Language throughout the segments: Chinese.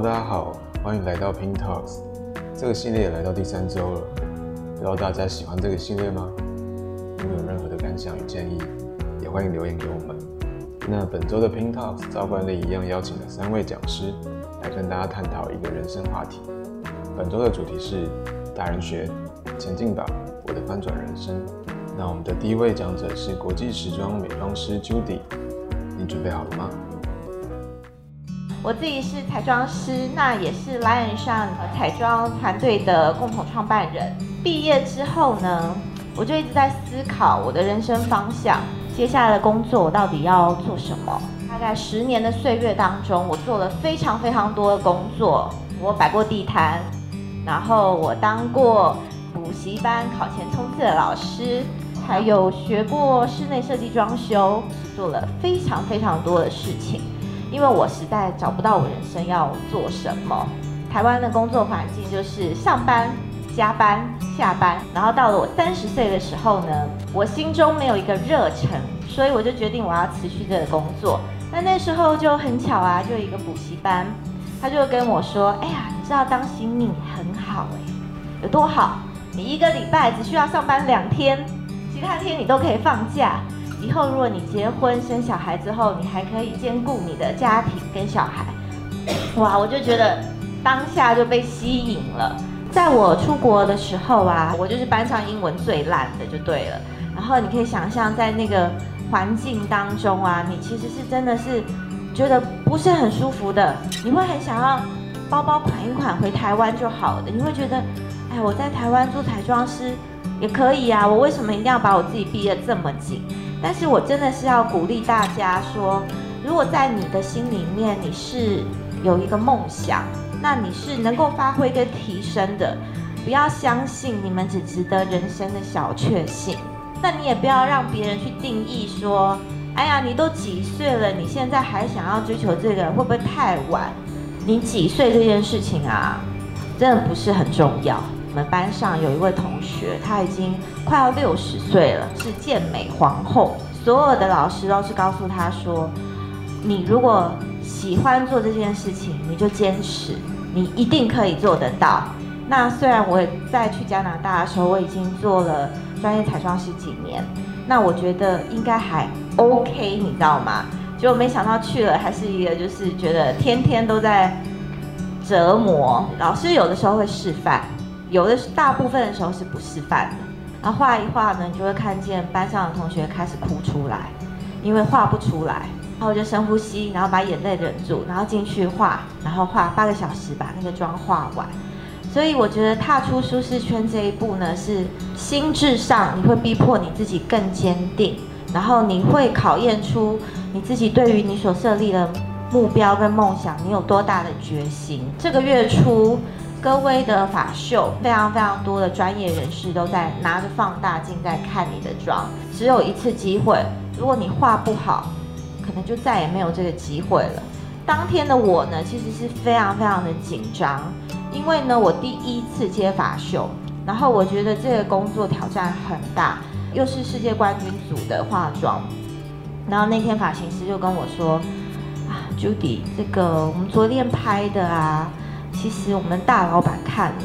Hello， 大家好，欢迎来到 PinkTalks， 这个系列也来到第3周了，不知道大家喜欢这个系列吗？如果有任何的感想与建议，也欢迎留言给我们。那本周的 PinkTalks 照惯例一样邀请了3位讲师来跟大家探讨一个人生话题。本周的主题是大人学，前进吧，我的翻转人生。那我们的第1位讲者是国际时装美妆师 Judy， 你准备好了吗？我自己是彩妆师，那也是 Lion 上彩妆团队的共同创办人。毕业之后呢，我就一直在思考我的人生方向，接下来的工作我到底要做什么？大概10年的岁月当中，我做了非常多的工作，我摆过地摊，然后我当过补习班考前冲刺的老师，还有学过室内设计装修，做了非常多的事情。因为我实在找不到我人生要做什么。台湾的工作环境就是上班、加班、下班，然后到了我30岁的时候呢，我心中没有一个热忱，所以我就决定我要辞去这个工作。那时候就很巧啊，就有一个补习班，他就跟我说：“哎呀，你知道当心理很好哎，有多好？你一个礼拜只需要上班2天，其他天你都可以放假。”以后如果你结婚生小孩之后，你还可以兼顾你的家庭跟小孩。哇，我就觉得当下就被吸引了。在我出国的时候啊，我就是班上英文最烂的就对了。然后你可以想象在那个环境当中啊，你其实是真的是觉得不是很舒服的。你会很想要包包款一款回台湾就好了。你会觉得，哎，我在台湾做彩妆师也可以啊，我为什么一定要把我自己逼得这么紧？但是我真的是要鼓励大家说，如果在你的心里面你是有一个梦想，那你是能够发挥跟提升的，不要相信你们只值得人生的小确幸。那你也不要让别人去定义说，哎呀，你都几岁了，你现在还想要追求这个，会不会太晚？你几岁这件事情啊，真的不是很重要。我们班上有一位同学，她已经快要60岁了，是健美皇后。所有的老师都是告诉她说，你如果喜欢做这件事情，你就坚持，你一定可以做得到。那虽然我在去加拿大的时候，我已经做了专业彩妆师几年，那我觉得应该还 OK， 你知道吗？结果没想到去了，还是一个就是觉得天天都在折磨。老师有的时候会示范，有的大部分的时候是不示范的，然后画一画呢，你就会看见班上的同学开始哭出来，因为画不出来，然后就深呼吸，然后把眼泪忍住，然后进去画，然后画8个小时把那个妆画完。所以我觉得踏出舒适圈这一步呢，是心智上你会逼迫你自己更坚定，然后你会考验出你自己对于你所设立的目标跟梦想，你有多大的决心。这个月初各位的法秀，非常多的专业人士都在拿着放大镜在看你的妆，只有一次机会，如果你画不好，可能就再也没有这个机会了。当天的我呢，其实是非常的紧张，因为呢，我第1次接法秀，然后我觉得这个工作挑战很大，又是世界冠军组的化妆，然后那天发型师就跟我说，啊 ，Judy， 这个我们昨天拍的啊。其实我们大老板看了，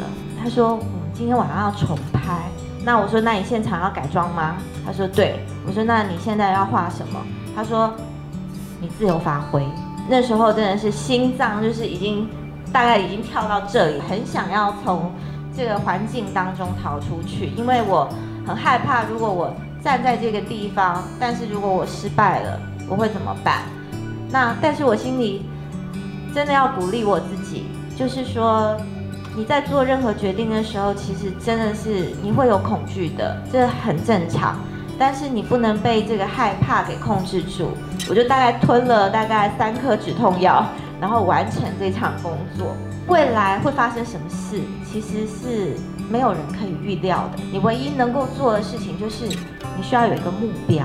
他说我们今天晚上要重拍。那我说，那你现场要改装吗？他说对。我说那你现在要画什么？他说你自由发挥。那时候真的是心脏就是已经跳到这里，很想要从这个环境当中逃出去，因为我很害怕，如果我站在这个地方，但是如果我失败了，我会怎么办？那但是我心里真的要鼓励我自己。就是说，你在做任何决定的时候，其实真的是你会有恐惧的，这很正常。但是你不能被这个害怕给控制住。我就大概吞了3颗止痛药，然后完成这场工作。未来会发生什么事，其实是没有人可以预料的。你唯一能够做的事情就是，你需要有一个目标，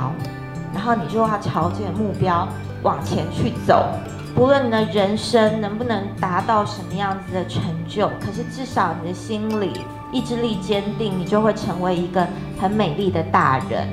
然后你就要朝这个目标往前去走。无论你的人生能不能达到什么样子的成就，可是至少你的心理意志力坚定，你就会成为一个很美丽的大人。